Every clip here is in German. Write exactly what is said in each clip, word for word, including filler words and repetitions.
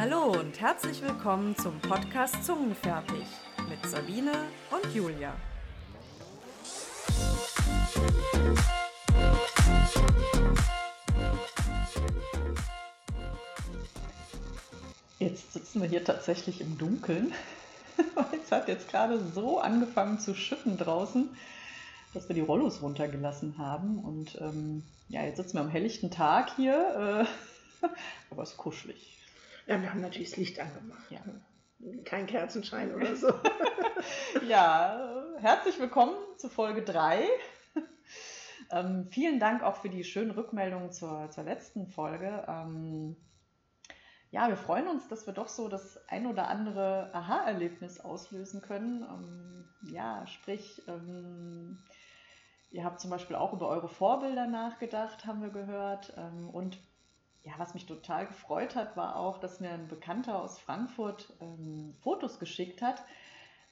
Hallo und herzlich willkommen zum Podcast Zungenfertig mit Sabine und Julia. Jetzt sitzen wir hier tatsächlich im Dunkeln. Es hat jetzt gerade so angefangen zu schütten draußen, dass wir die Rollos runtergelassen haben. Und ähm, ja, jetzt sitzen wir am helllichten Tag hier, äh, aber es ist kuschelig. Ja, wir haben natürlich das Licht angemacht. Ja. Kein Kerzenschein oder so. Ja, herzlich willkommen zu Folge drei. Ähm, vielen Dank auch für die schönen Rückmeldungen zur, zur letzten Folge. Ähm, ja, wir freuen uns, dass wir doch so das ein oder andere Aha-Erlebnis auslösen können. Ähm, ja, sprich, ähm, ihr habt zum Beispiel auch über eure Vorbilder nachgedacht, haben wir gehört. Ähm, und ja, was mich total gefreut hat, war auch, dass mir ein Bekannter aus Frankfurt ähm, Fotos geschickt hat,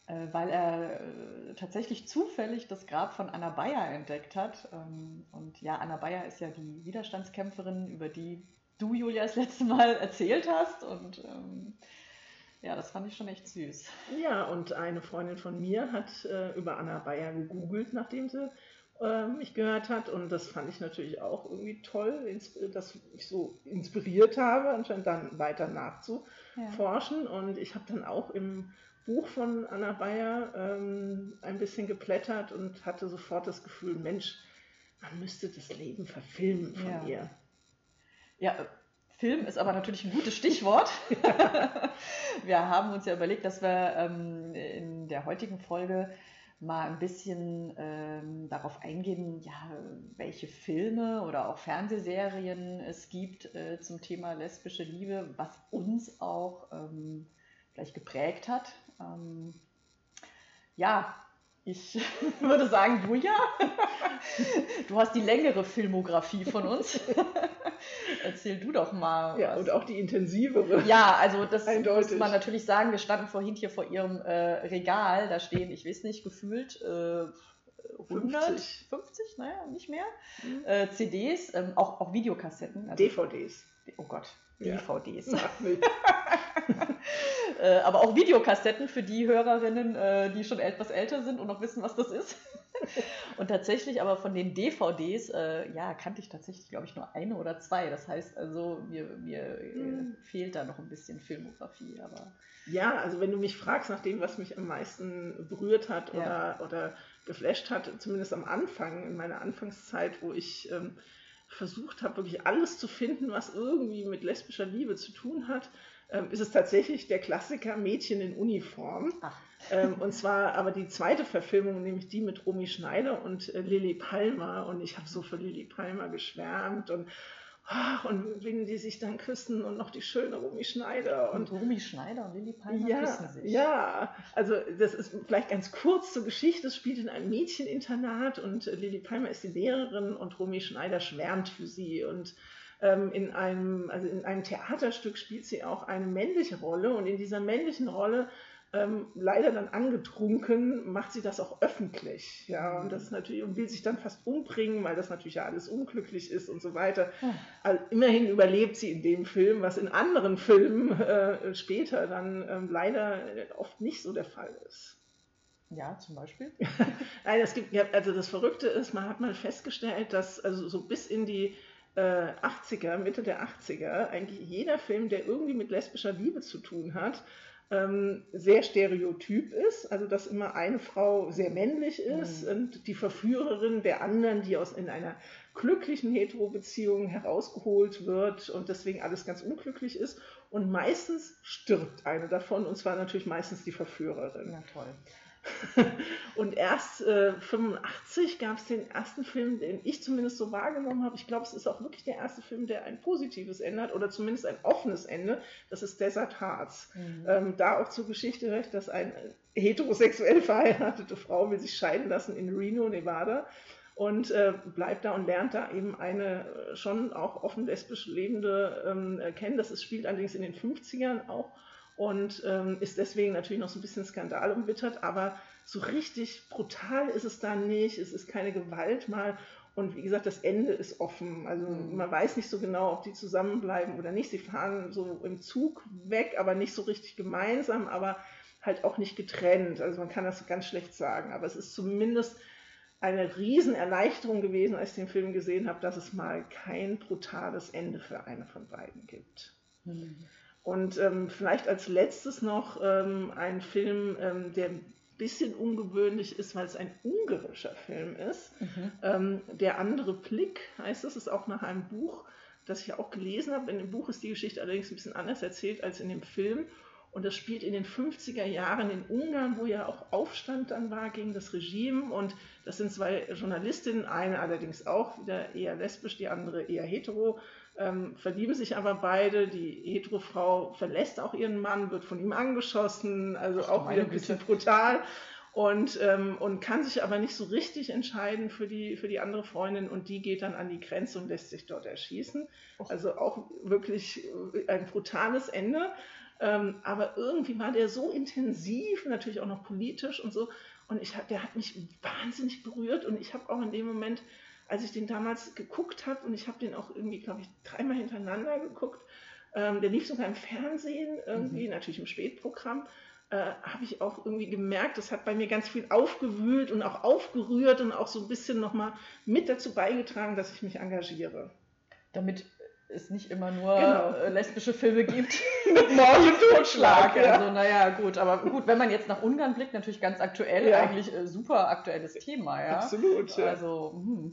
äh, weil er äh, tatsächlich zufällig das Grab von Anna Bayer entdeckt hat. Ähm, und ja, Anna Bayer ist ja die Widerstandskämpferin, über die du, Julia, das letzte Mal erzählt hast. Und ähm, ja, das fand ich schon echt süß. Ja, und eine Freundin von mir hat äh, über Anna Bayer gegoogelt, nachdem sie mich gehört hat, und das fand ich natürlich auch irgendwie toll, dass ich so inspiriert habe, anscheinend dann weiter nachzuforschen. Ja. Und ich habe dann auch im Buch von Anna Bayer ähm, ein bisschen geblättert und hatte sofort das Gefühl, Mensch, man müsste das Leben verfilmen von ja. ihr. Ja, Film ist aber natürlich ein gutes Stichwort. Wir haben uns ja überlegt, dass wir ähm, in der heutigen Folge mal ein bisschen ähm, darauf eingehen, ja, welche Filme oder auch Fernsehserien es gibt äh, zum Thema lesbische Liebe, was uns auch ähm, vielleicht geprägt hat. Ähm, ja, ich würde sagen, Julia, du hast die längere Filmografie von uns. Erzähl du doch mal. Ja, was. Und auch die intensivere. Ja, also das Eindeutig. Muss man natürlich sagen, wir standen vorhin hier vor ihrem äh, Regal, da stehen, ich weiß nicht, gefühlt äh, hundertfünfzig, naja, nicht mehr, mhm. äh, C Ds, ähm, auch, auch Videokassetten. Also, D V Ds. Oh Gott, ja. D V Ds. äh, aber auch Videokassetten für die Hörerinnen, äh, die schon etwas älter sind und noch wissen, was das ist. Und tatsächlich, aber von den D V Ds, äh, ja, kannte ich tatsächlich, glaube ich, nur eine oder zwei. Das heißt also, mir, mir mhm. fehlt da noch ein bisschen Filmografie. Aber ja, also wenn du mich fragst nach dem, was mich am meisten berührt hat ja. oder, oder geflasht hat, zumindest am Anfang, in meiner Anfangszeit, wo ich ähm, versucht habe, wirklich alles zu finden, was irgendwie mit lesbischer Liebe zu tun hat, ähm, ist es tatsächlich der Klassiker Mädchen in Uniform. Ach. ähm, und zwar aber die zweite Verfilmung, nämlich die mit Romy Schneider und äh, Lilli Palmer. Und ich habe so für Lilli Palmer geschwärmt. Und, oh, und wenn die sich dann küssen und noch die schöne Romy Schneider. Und, und Romy Schneider und Lilli Palmer ja, küssen sich. Ja, also das ist vielleicht ganz kurz zur Geschichte. Es spielt in einem Mädcheninternat und äh, Lilli Palmer ist die Lehrerin und Romy Schneider schwärmt für sie. Und ähm, in, einem, also in einem Theaterstück spielt sie auch eine männliche Rolle. Und in dieser männlichen Rolle Ähm, leider dann angetrunken, macht sie das auch öffentlich. Ja, und das ist natürlich, und will sich dann fast umbringen, weil das natürlich ja alles unglücklich ist und so weiter. Ja. Also immerhin überlebt sie in dem Film, was in anderen Filmen äh, später dann ähm, leider oft nicht so der Fall ist. Ja, zum Beispiel. Nein, es gibt, also das Verrückte ist, man hat mal festgestellt, dass also so bis in die äh, achtziger, Mitte der achtziger, eigentlich jeder Film, der irgendwie mit lesbischer Liebe zu tun hat, sehr stereotyp ist, also dass immer eine Frau sehr männlich ist mhm. und die Verführerin der anderen, die aus in einer glücklichen Hetero-Beziehung herausgeholt wird und deswegen alles ganz unglücklich ist, und meistens stirbt eine davon, und zwar natürlich meistens die Verführerin. Na toll. Und erst äh, fünfundachtzig gab es den ersten Film, den ich zumindest so wahrgenommen habe. Ich glaube, es ist auch wirklich der erste Film, der ein positives Ende hat oder zumindest ein offenes Ende. Das ist Desert Hearts. Mhm. Ähm, da auch zur Geschichte recht, dass eine heterosexuell verheiratete Frau will sich scheiden lassen in Reno, Nevada, und äh, bleibt da und lernt da eben eine schon auch offen lesbisch lebende ähm, kennen. Das ist, spielt allerdings in den fünfzigern auch. Und ähm, ist deswegen natürlich noch so ein bisschen Skandal umwittert, aber so richtig brutal ist es da nicht, es ist keine Gewalt mal. Und wie gesagt, das Ende ist offen. Also man weiß nicht so genau, ob die zusammenbleiben oder nicht. Sie fahren so im Zug weg, aber nicht so richtig gemeinsam, aber halt auch nicht getrennt. Also man kann das ganz schlecht sagen. Aber es ist zumindest eine Riesenerleichterung gewesen, als ich den Film gesehen habe, dass es mal kein brutales Ende für eine von beiden gibt. Mhm. Und ähm, vielleicht als letztes noch ähm, ein Film, ähm, der ein bisschen ungewöhnlich ist, weil es ein ungarischer Film ist. Mhm. Ähm, Der andere Blick heißt es, ist auch nach einem Buch, das ich ja auch gelesen habe. In dem Buch ist die Geschichte allerdings ein bisschen anders erzählt als in dem Film. Und das spielt in den fünfziger Jahren in Ungarn, wo ja auch Aufstand dann war gegen das Regime. Und das sind zwei Journalistinnen, eine allerdings auch wieder eher lesbisch, die andere eher hetero, ähm, verlieben sich aber beide. Die Hetero-Frau verlässt auch ihren Mann, wird von ihm angeschossen, also Ach, auch wieder ein bisschen Güte. brutal. Und, ähm, und kann sich aber nicht so richtig entscheiden für die, für die andere Freundin, und die geht dann an die Grenze und lässt sich dort erschießen. Also auch wirklich ein brutales Ende. Ähm, aber irgendwie war der so intensiv, natürlich auch noch politisch und so, und ich hab, der hat mich wahnsinnig berührt, und ich habe auch in dem Moment, als ich den damals geguckt habe, und ich habe den auch irgendwie, glaube ich, dreimal hintereinander geguckt, ähm, der lief sogar im Fernsehen irgendwie, mhm. natürlich im Spätprogramm, äh, habe ich auch irgendwie gemerkt, das hat bei mir ganz viel aufgewühlt und auch aufgerührt und auch so ein bisschen nochmal mit dazu beigetragen, dass ich mich engagiere. Damit es nicht immer nur genau. lesbische Filme gibt mit Mord und Totschlag. Ja. Also naja, gut, aber gut, wenn man jetzt nach Ungarn blickt, natürlich ganz aktuell, ja. eigentlich äh, super aktuelles Thema, ja. Absolut. Ja. Also, hm.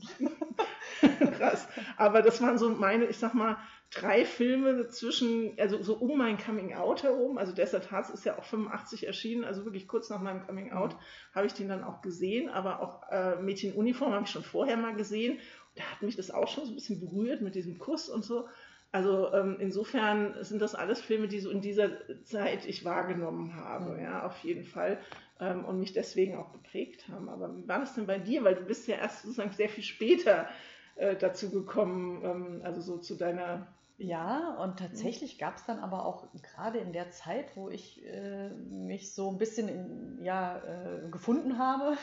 Krass. Aber das waren so meine, ich sag mal, drei Filme zwischen, also so um mein Coming Out herum, also Desert Hearts ist ja auch fünfundachtzig erschienen, also wirklich kurz nach meinem Coming Out mhm. habe ich den dann auch gesehen, aber auch äh, Mädchen in Uniform habe ich schon vorher mal gesehen. Da hat mich das auch schon so ein bisschen berührt mit diesem Kuss und so. Also ähm, insofern sind das alles Filme, die so in dieser Zeit ich wahrgenommen habe, mhm. ja, auf jeden Fall. Ähm, und mich deswegen auch geprägt haben. Aber wie war das denn bei dir? Weil du bist ja erst sozusagen sehr viel später äh, dazu gekommen, ähm, also so zu deiner... Ja, und tatsächlich gab es dann aber auch gerade in der Zeit, wo ich äh, mich so ein bisschen in, ja, äh, gefunden habe,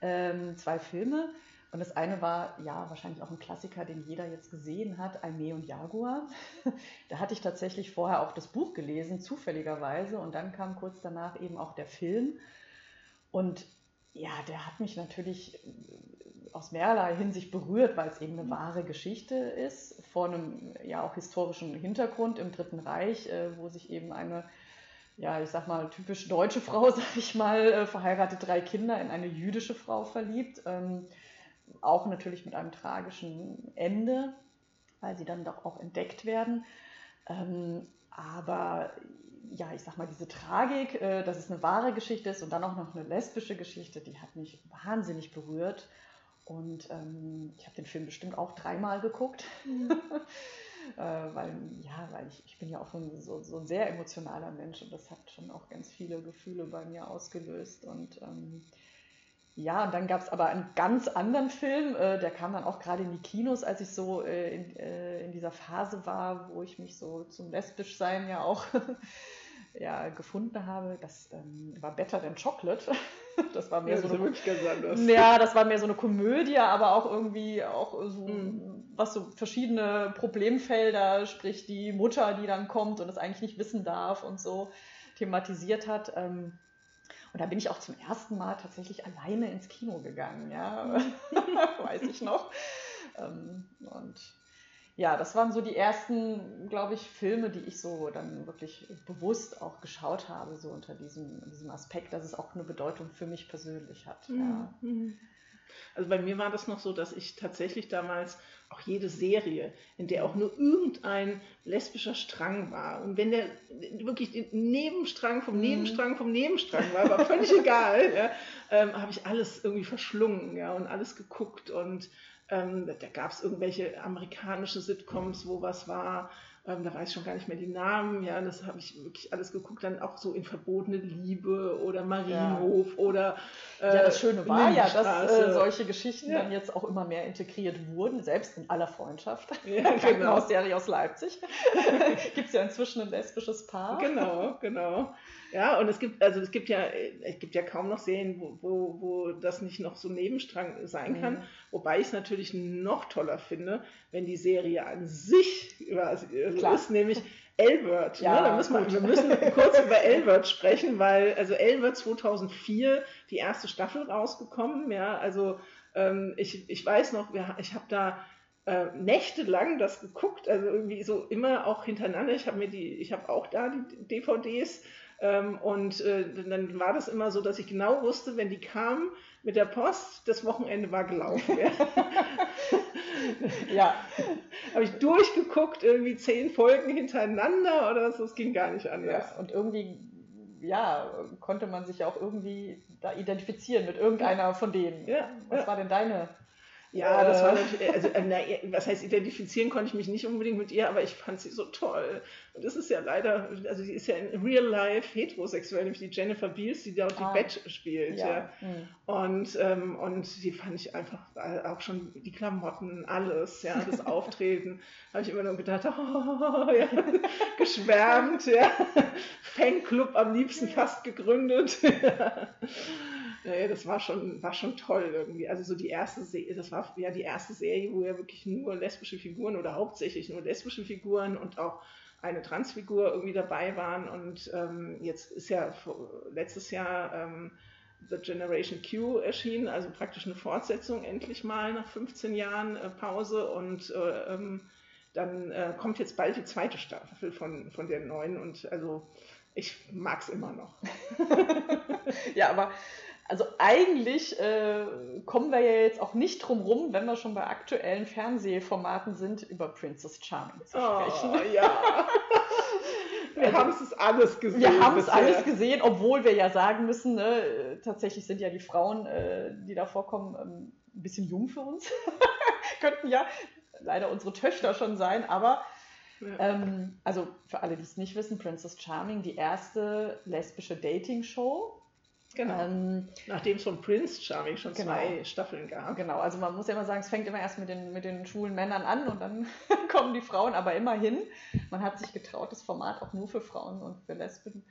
äh, zwei Filme. Und das eine war, ja, wahrscheinlich auch ein Klassiker, den jeder jetzt gesehen hat, Aimée und Jaguar. Da hatte ich tatsächlich vorher auch das Buch gelesen, zufälligerweise. Und dann kam kurz danach eben auch der Film. Und ja, der hat mich natürlich aus mehrerlei Hinsicht berührt, weil es eben eine wahre Geschichte ist, vor einem ja auch historischen Hintergrund im Dritten Reich, wo sich eben eine, ja, ich sag mal, typisch deutsche Frau, sag ich mal, verheiratet drei Kinder in eine jüdische Frau verliebt. Auch natürlich mit einem tragischen Ende, weil sie dann doch auch entdeckt werden. Ähm, aber ja, ich sag mal, diese Tragik, äh, dass es eine wahre Geschichte ist und dann auch noch eine lesbische Geschichte, die hat mich wahnsinnig berührt. Und ähm, ich habe den Film bestimmt auch dreimal geguckt, mhm. äh, weil, ja, weil ich, ich bin ja auch schon so, so ein sehr emotionaler Mensch, und das hat schon auch ganz viele Gefühle bei mir ausgelöst. Und ähm, ja, und dann gab es aber einen ganz anderen Film, äh, der kam dann auch gerade in die Kinos, als ich so äh, in, äh, in dieser Phase war, wo ich mich so zum Lesbischsein ja auch ja, gefunden habe. Das ähm, war Better Than Chocolate. Das war mehr ja, so eine, wirklich ganz anders. Ja, das war mehr so eine Komödie, aber auch irgendwie auch so, mhm. was so verschiedene Problemfelder, sprich die Mutter, die dann kommt und das eigentlich nicht wissen darf und so thematisiert hat. Ähm, Und da bin ich auch zum ersten Mal tatsächlich alleine ins Kino gegangen, ja, weiß ich noch. Und ja, das waren so die ersten, glaube ich, Filme, die ich so dann wirklich bewusst auch geschaut habe, so unter diesem, diesem Aspekt, dass es auch eine Bedeutung für mich persönlich hat. Ja. Also bei mir war das noch so, dass ich tatsächlich damals auch jede Serie, in der auch nur irgendein lesbischer Strang war, und wenn der wirklich den Nebenstrang vom Nebenstrang vom Nebenstrang war, war völlig egal, ja, ähm, habe ich alles irgendwie verschlungen, ja, und alles geguckt. Und ähm, da gab es irgendwelche amerikanische Sitcoms, wo was war, Ähm, da weiß ich schon gar nicht mehr die Namen. Ja, das habe ich wirklich alles geguckt. Dann auch so in Verbotene Liebe oder Marienhof ja. oder äh, ja, das Schöne war ja, dass äh, solche Geschichten ja. dann jetzt auch immer mehr integriert wurden, selbst in aller Freundschaft. Ja, Krankenhausserie genau. aus Leipzig. Gibt es ja inzwischen ein lesbisches Paar. Genau, genau. Ja, und es gibt, also es gibt ja, es gibt ja kaum noch Serien, wo, wo, wo das nicht noch so Nebenstrang sein kann. Mhm. Wobei ich es natürlich noch toller finde, wenn die Serie an sich über Klar. ist, nämlich L-Word. Ja, ne? Da müssen wir, wir müssen kurz über L-Word sprechen, weil also L-Word zweitausendvier die erste Staffel rausgekommen. Ja, also ähm, ich, ich weiß noch, ich habe da äh, nächtelang das geguckt, also irgendwie so immer auch hintereinander. Ich habe mir die, ich habe auch da die D V Ds. Ähm, und äh, dann war das immer so, dass ich genau wusste, wenn die kamen mit der Post, das Wochenende war gelaufen. Ja. ja. Habe ich durchgeguckt, irgendwie zehn Folgen hintereinander oder so, es ging gar nicht anders. Ja, und irgendwie, ja, konnte man sich ja auch irgendwie da identifizieren mit irgendeiner von denen. Ja, Was ja. war denn deine? Ja, das war natürlich, also, na, was heißt identifizieren konnte ich mich nicht unbedingt mit ihr, aber ich fand sie so toll. Und das ist ja leider, also sie ist ja in real life heterosexuell, nämlich die Jennifer Beals, die da auch die ah, Bette spielt. Ja. ja. Mhm. Und, ähm, und die fand ich einfach, auch schon die Klamotten, alles, ja, das Auftreten, habe ich immer nur gedacht, oh, ja, geschwärmt, ja, Fanclub am liebsten fast gegründet. Ja, das war schon, war schon toll irgendwie. Also so die erste Serie, das war ja die erste Serie, wo ja wirklich nur lesbische Figuren oder hauptsächlich nur lesbische Figuren und auch eine Transfigur irgendwie dabei waren. Und ähm, jetzt ist ja letztes Jahr ähm, The Generation Q erschienen, also praktisch eine Fortsetzung endlich mal nach fünfzehn Jahren äh, Pause. Und äh, ähm, dann äh, kommt jetzt bald die zweite Staffel von, von der neuen. Und also ich mag's immer noch. Ja, aber... Also eigentlich äh, kommen wir ja jetzt auch nicht drum rum, wenn wir schon bei aktuellen Fernsehformaten sind, über Princess Charming zu sprechen. Oh, ja. Wir also, haben es alles gesehen. Wir haben es alles gesehen, obwohl wir ja sagen müssen, ne, tatsächlich sind ja die Frauen, äh, die da vorkommen, ähm, ein bisschen jung für uns. Könnten ja leider unsere Töchter schon sein, aber... Ähm, also für alle, die es nicht wissen, Princess Charming, die erste lesbische Dating-Show. Genau, ähm, nachdem es von Prince Charming schon genau, zwei Staffeln gab. Genau, also man muss ja immer sagen, es fängt immer erst mit den, mit den schwulen Männern an und dann kommen die Frauen, aber immerhin, man hat sich getraut, das Format auch nur für Frauen und für Lesben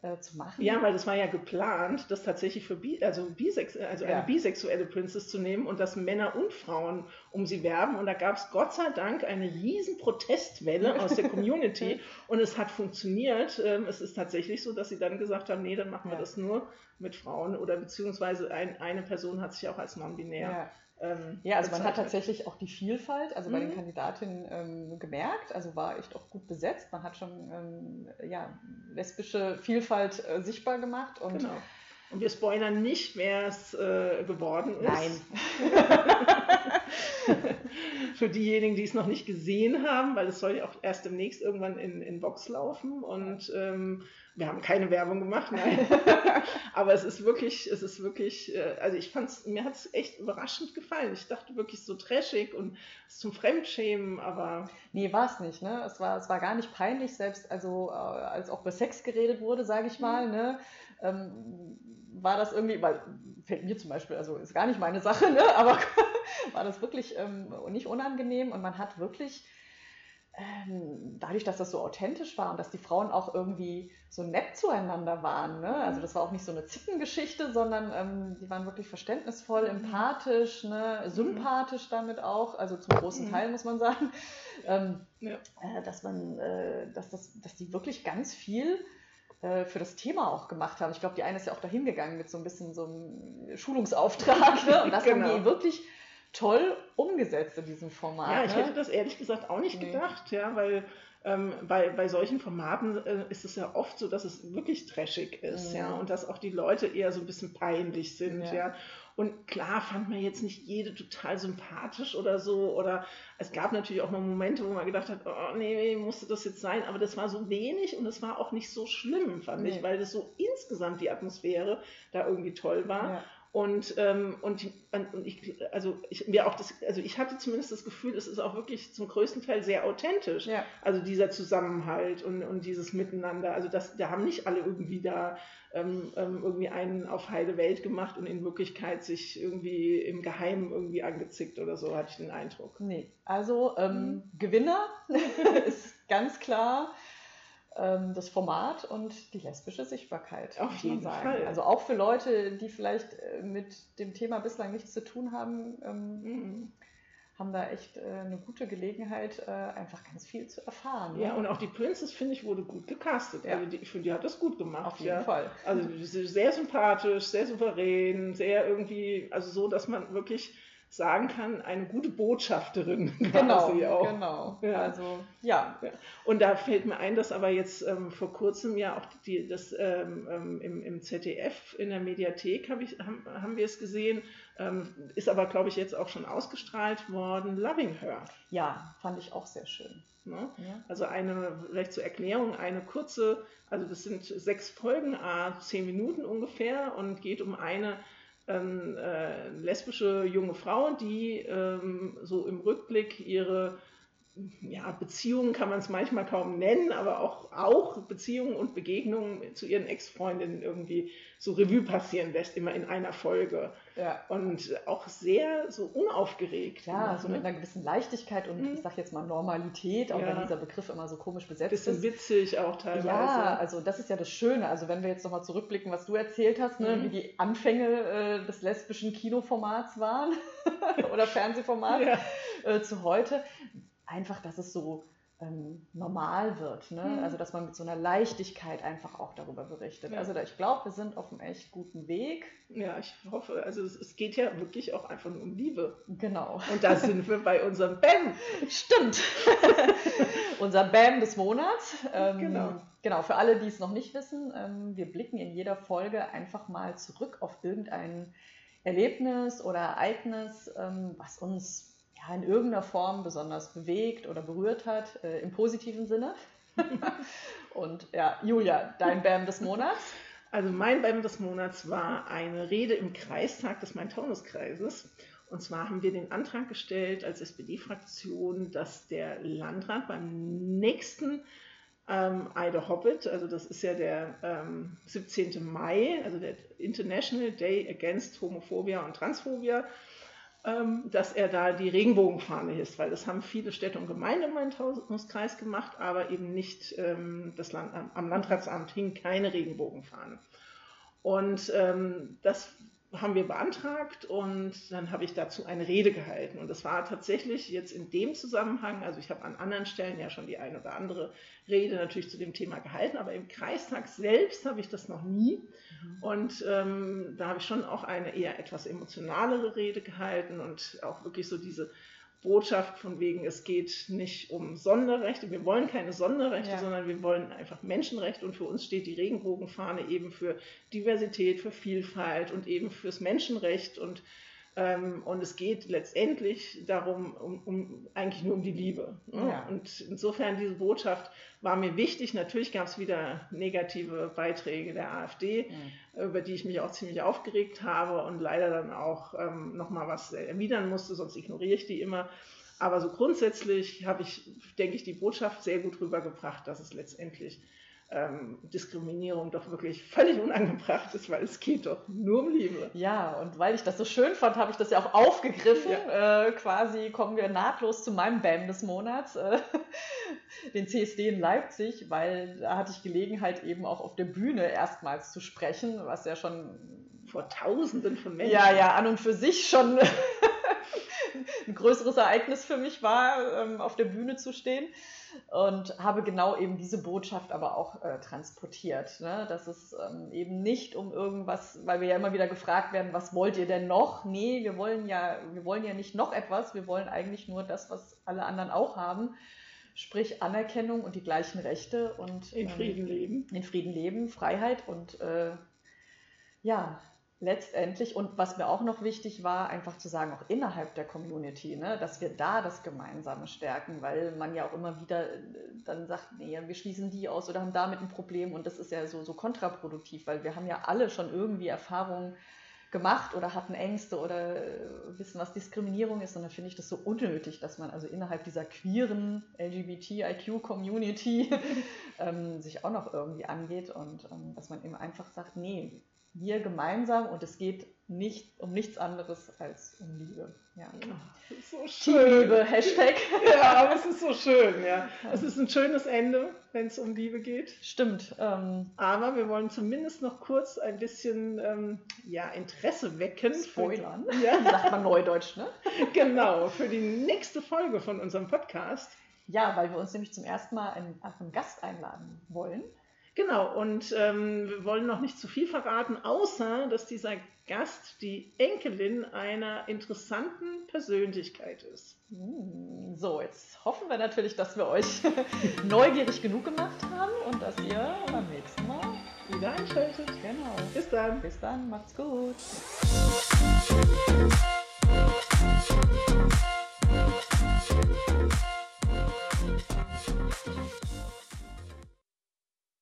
äh, zu machen. Ja, weil das war ja geplant, das tatsächlich für Bi- also Bisex- also ja. eine bisexuelle Princess zu nehmen und dass Männer und Frauen um sie werben und da gab es Gott sei Dank eine riesen Protestwelle aus der Community und es hat funktioniert. Es ist tatsächlich so, dass sie dann gesagt haben, nee, dann machen wir ja. das nur mit Frauen oder beziehungsweise ein, eine Person hat sich auch als non-binär ja. ähm, ja, also bezeichnet. Man hat tatsächlich auch die Vielfalt, also mhm. bei den Kandidatinnen ähm, gemerkt, also war echt auch gut besetzt. Man hat schon ähm, ja, lesbische Vielfalt äh, sichtbar gemacht. Und, genau. und wir spoilern nicht, wer es äh, geworden ist. Nein. Für diejenigen, die es noch nicht gesehen haben, weil es soll ja auch erst demnächst irgendwann in, in Box laufen und ähm, wir haben keine Werbung gemacht, nein. Aber es ist wirklich, es ist wirklich, äh, also ich fand's, mir hat es echt überraschend gefallen. Ich dachte wirklich so trashig und zum Fremdschämen, aber... Nee, war es nicht, ne? Es war, es war gar nicht peinlich, selbst also äh, als auch über Sex geredet wurde, sage ich mal, ne? Ähm, war das irgendwie, weil fällt mir zum Beispiel, also ist gar nicht meine Sache, ne? Aber war das wirklich ähm, nicht unangenehm und man hat wirklich, ähm, dadurch, dass das so authentisch war und dass die Frauen auch irgendwie so nett zueinander waren, ne? Also das war auch nicht so eine Zickengeschichte, sondern ähm, die waren wirklich verständnisvoll, empathisch, ne? Sympathisch damit auch, also zum großen Teil muss man sagen, ähm, ja. äh, dass, man, äh, dass, das, dass die wirklich ganz viel für das Thema auch gemacht haben. Ich glaube, die eine ist ja auch dahin gegangen mit so ein bisschen so einem Schulungsauftrag. Ne? Und das genau. haben die wirklich toll umgesetzt in diesem Format. Ja, ich ne? hätte das ehrlich gesagt auch nicht nee. gedacht, ja, weil ähm, bei, bei solchen Formaten äh, ist es ja oft so, dass es wirklich trashig ist, mhm. ja, und dass auch die Leute eher so ein bisschen peinlich sind, ja. ja. Und klar fand man jetzt nicht jede total sympathisch oder so. Oder es gab natürlich auch mal Momente, wo man gedacht hat, oh nee, musste das jetzt sein? Aber das war so wenig und das war auch nicht so schlimm, fand nee. ich, weil das so insgesamt die Atmosphäre da irgendwie toll war. Ja. Und, ähm, und, und ich, also ich, mir auch das, also ich hatte zumindest das Gefühl, es ist auch wirklich zum größten Teil sehr authentisch. Ja. Also dieser Zusammenhalt und, und dieses Miteinander. Also das, da haben nicht alle irgendwie da ähm, irgendwie einen auf heile Welt gemacht und in Wirklichkeit sich irgendwie im Geheimen irgendwie angezickt oder so, hatte ich den Eindruck. Nee, also ähm, mhm. Gewinner ist ganz klar das Format und die lesbische Sichtbarkeit. Auf jeden Fall. Also auch für Leute, die vielleicht mit dem Thema bislang nichts zu tun haben, ähm, mhm. haben da echt äh, eine gute Gelegenheit, äh, einfach ganz viel zu erfahren. Ja, ja. Und auch die Princess, finde ich, wurde gut gecastet. Ja. Also die, ich finde, die hat das gut gemacht. Auf jeden ja. Fall. Also sehr sympathisch, sehr souverän, sehr irgendwie, also so, dass man wirklich sagen kann, eine gute Botschafterin quasi genau, auch. Genau, genau. Ja. Also, ja. ja. Und da fällt mir ein, dass aber jetzt ähm, vor kurzem ja auch die, das, ähm, im, im Z D F, in der Mediathek hab ich, haben, haben wir es gesehen, ähm, ist aber, glaube ich, jetzt auch schon ausgestrahlt worden, Loving Her. Ja, fand ich auch sehr schön. Ne? Ja. Also eine, vielleicht zur Erklärung, eine kurze, also das sind sechs Folgen, à zehn Minuten ungefähr und geht um eine Ähm, äh, lesbische junge Frau, die ähm, so im Rückblick ihre ja, Beziehungen, kann man es manchmal kaum nennen, aber auch, auch Beziehungen und Begegnungen zu ihren Ex-Freundinnen irgendwie so Revue passieren lässt, immer in einer Folge. Ja. Und auch sehr so unaufgeregt. Ja, immer, so mit ne? einer gewissen Leichtigkeit und mhm. ich sag jetzt mal Normalität, auch ja. wenn dieser Begriff immer so komisch besetzt bisschen ist. Bisschen witzig auch teilweise. Ja, also das ist ja das Schöne. Also wenn wir jetzt nochmal zurückblicken, was du erzählt hast, ne, mhm. wie die Anfänge äh, des lesbischen Kinoformats waren oder Fernsehformat ja. äh, zu heute. Einfach, dass es so ähm, normal wird, ne? Mhm. Also dass man mit so einer Leichtigkeit einfach auch darüber berichtet. Ja. Also da, ich glaube, wir sind auf einem echt guten Weg. Ja, ich hoffe. Also es, es geht ja wirklich auch einfach nur um Liebe. Genau. Und da sind wir bei unserem Bam. Stimmt. Unser Bam des Monats. Ähm, genau. Genau, für alle, die es noch nicht wissen, ähm, wir blicken in jeder Folge einfach mal zurück auf irgendein Erlebnis oder Ereignis, ähm, was uns ja, in irgendeiner Form besonders bewegt oder berührt hat, äh, im positiven Sinne. Und ja, Julia, dein Bam des Monats? Also mein Bam des Monats war eine Rede im Kreistag des Main-Taunus-Kreises. Und zwar haben wir den Antrag gestellt als S P D-Fraktion, dass der Landrat beim nächsten ähm, IDAHOBIT, also das ist ja der ähm, siebzehnten Mai, also der International Day Against Homophobia und Transphobia, dass er da die Regenbogenfahne hisst, weil das haben viele Städte und Gemeinden im Main-Taunus-Kreis gemacht, aber eben nicht ähm, das Land, am Landratsamt hing keine Regenbogenfahne. Und ähm, das haben wir beantragt und dann habe ich dazu eine Rede gehalten. Und das war tatsächlich jetzt in dem Zusammenhang, also ich habe an anderen Stellen ja schon die eine oder andere Rede natürlich zu dem Thema gehalten, aber im Kreistag selbst habe ich das noch nie. Mhm. Und ähm, da habe ich schon auch eine eher etwas emotionalere Rede gehalten und auch wirklich so diese Botschaft von wegen, es geht nicht um Sonderrechte, wir wollen keine Sonderrechte, ja. sondern wir wollen einfach Menschenrechte und für uns steht die Regenbogenfahne eben für Diversität, für Vielfalt und eben fürs Menschenrecht und, ähm, und es geht letztendlich darum, um, um, eigentlich nur um die Liebe. Ne? Ja. Und insofern diese Botschaft war mir wichtig. Natürlich gab es wieder negative Beiträge der AfD, mhm. über die ich mich auch ziemlich aufgeregt habe und leider dann auch ähm, nochmal was erwidern musste, sonst ignoriere ich die immer. Aber so grundsätzlich habe ich, denke ich, die Botschaft sehr gut rübergebracht, dass es letztendlich Ähm, Diskriminierung doch wirklich völlig unangebracht ist, weil es geht doch nur um Liebe. Ja, und weil ich das so schön fand, habe ich das ja auch aufgegriffen. Ja. Äh, quasi kommen wir nahtlos zu meinem Bam des Monats, äh, den C S D in Leipzig, weil da hatte ich Gelegenheit eben auch auf der Bühne erstmals zu sprechen, was ja schon vor Tausenden von Menschen. Ja, ja, an und für sich schon ein größeres Ereignis für mich war, ähm, auf der Bühne zu stehen. Und habe genau eben diese Botschaft aber auch äh, transportiert, ne? Dass es ähm, eben nicht um irgendwas, weil wir ja immer wieder gefragt werden, was wollt ihr denn noch? Nee, wir wollen ja, wir wollen ja nicht noch etwas, wir wollen eigentlich nur das, was alle anderen auch haben, sprich Anerkennung und die gleichen Rechte und in Frieden ähm, leben, in Frieden leben, Freiheit und äh, ja. Letztendlich, und was mir auch noch wichtig war, einfach zu sagen, auch innerhalb der Community, ne, dass wir da das Gemeinsame stärken, weil man ja auch immer wieder dann sagt, nee, wir schließen die aus oder haben damit ein Problem und das ist ja so, so kontraproduktiv, weil wir haben ja alle schon irgendwie Erfahrungen gemacht oder hatten Ängste oder wissen, was Diskriminierung ist. Und dann finde ich das so unnötig, dass man also innerhalb dieser queeren L G B T I Q-Community ähm, sich auch noch irgendwie angeht und ähm, dass man eben einfach sagt, nee, wir gemeinsam und es geht nicht um nichts anderes als um Liebe. Ja. Das ist so schön. Die Liebe, Hashtag. Ja, aber es ist so schön, ja. Es ist ein schönes Ende, wenn es um Liebe geht. Stimmt. Ähm, aber wir wollen zumindest noch kurz ein bisschen ähm, ja, Interesse wecken. Spoilern, für, ja. Sagt man Neudeutsch, ne? Genau, für die nächste Folge von unserem Podcast. Ja, weil wir uns nämlich zum ersten Mal einen, einen Gast einladen wollen. Genau, und ähm, wir wollen noch nicht zu viel verraten, außer, dass dieser Gast die Enkelin einer interessanten Persönlichkeit ist. So, jetzt hoffen wir natürlich, dass wir euch neugierig genug gemacht haben und dass ihr beim nächsten Mal wieder einschaltet. Genau. Bis dann. Bis dann, macht's gut.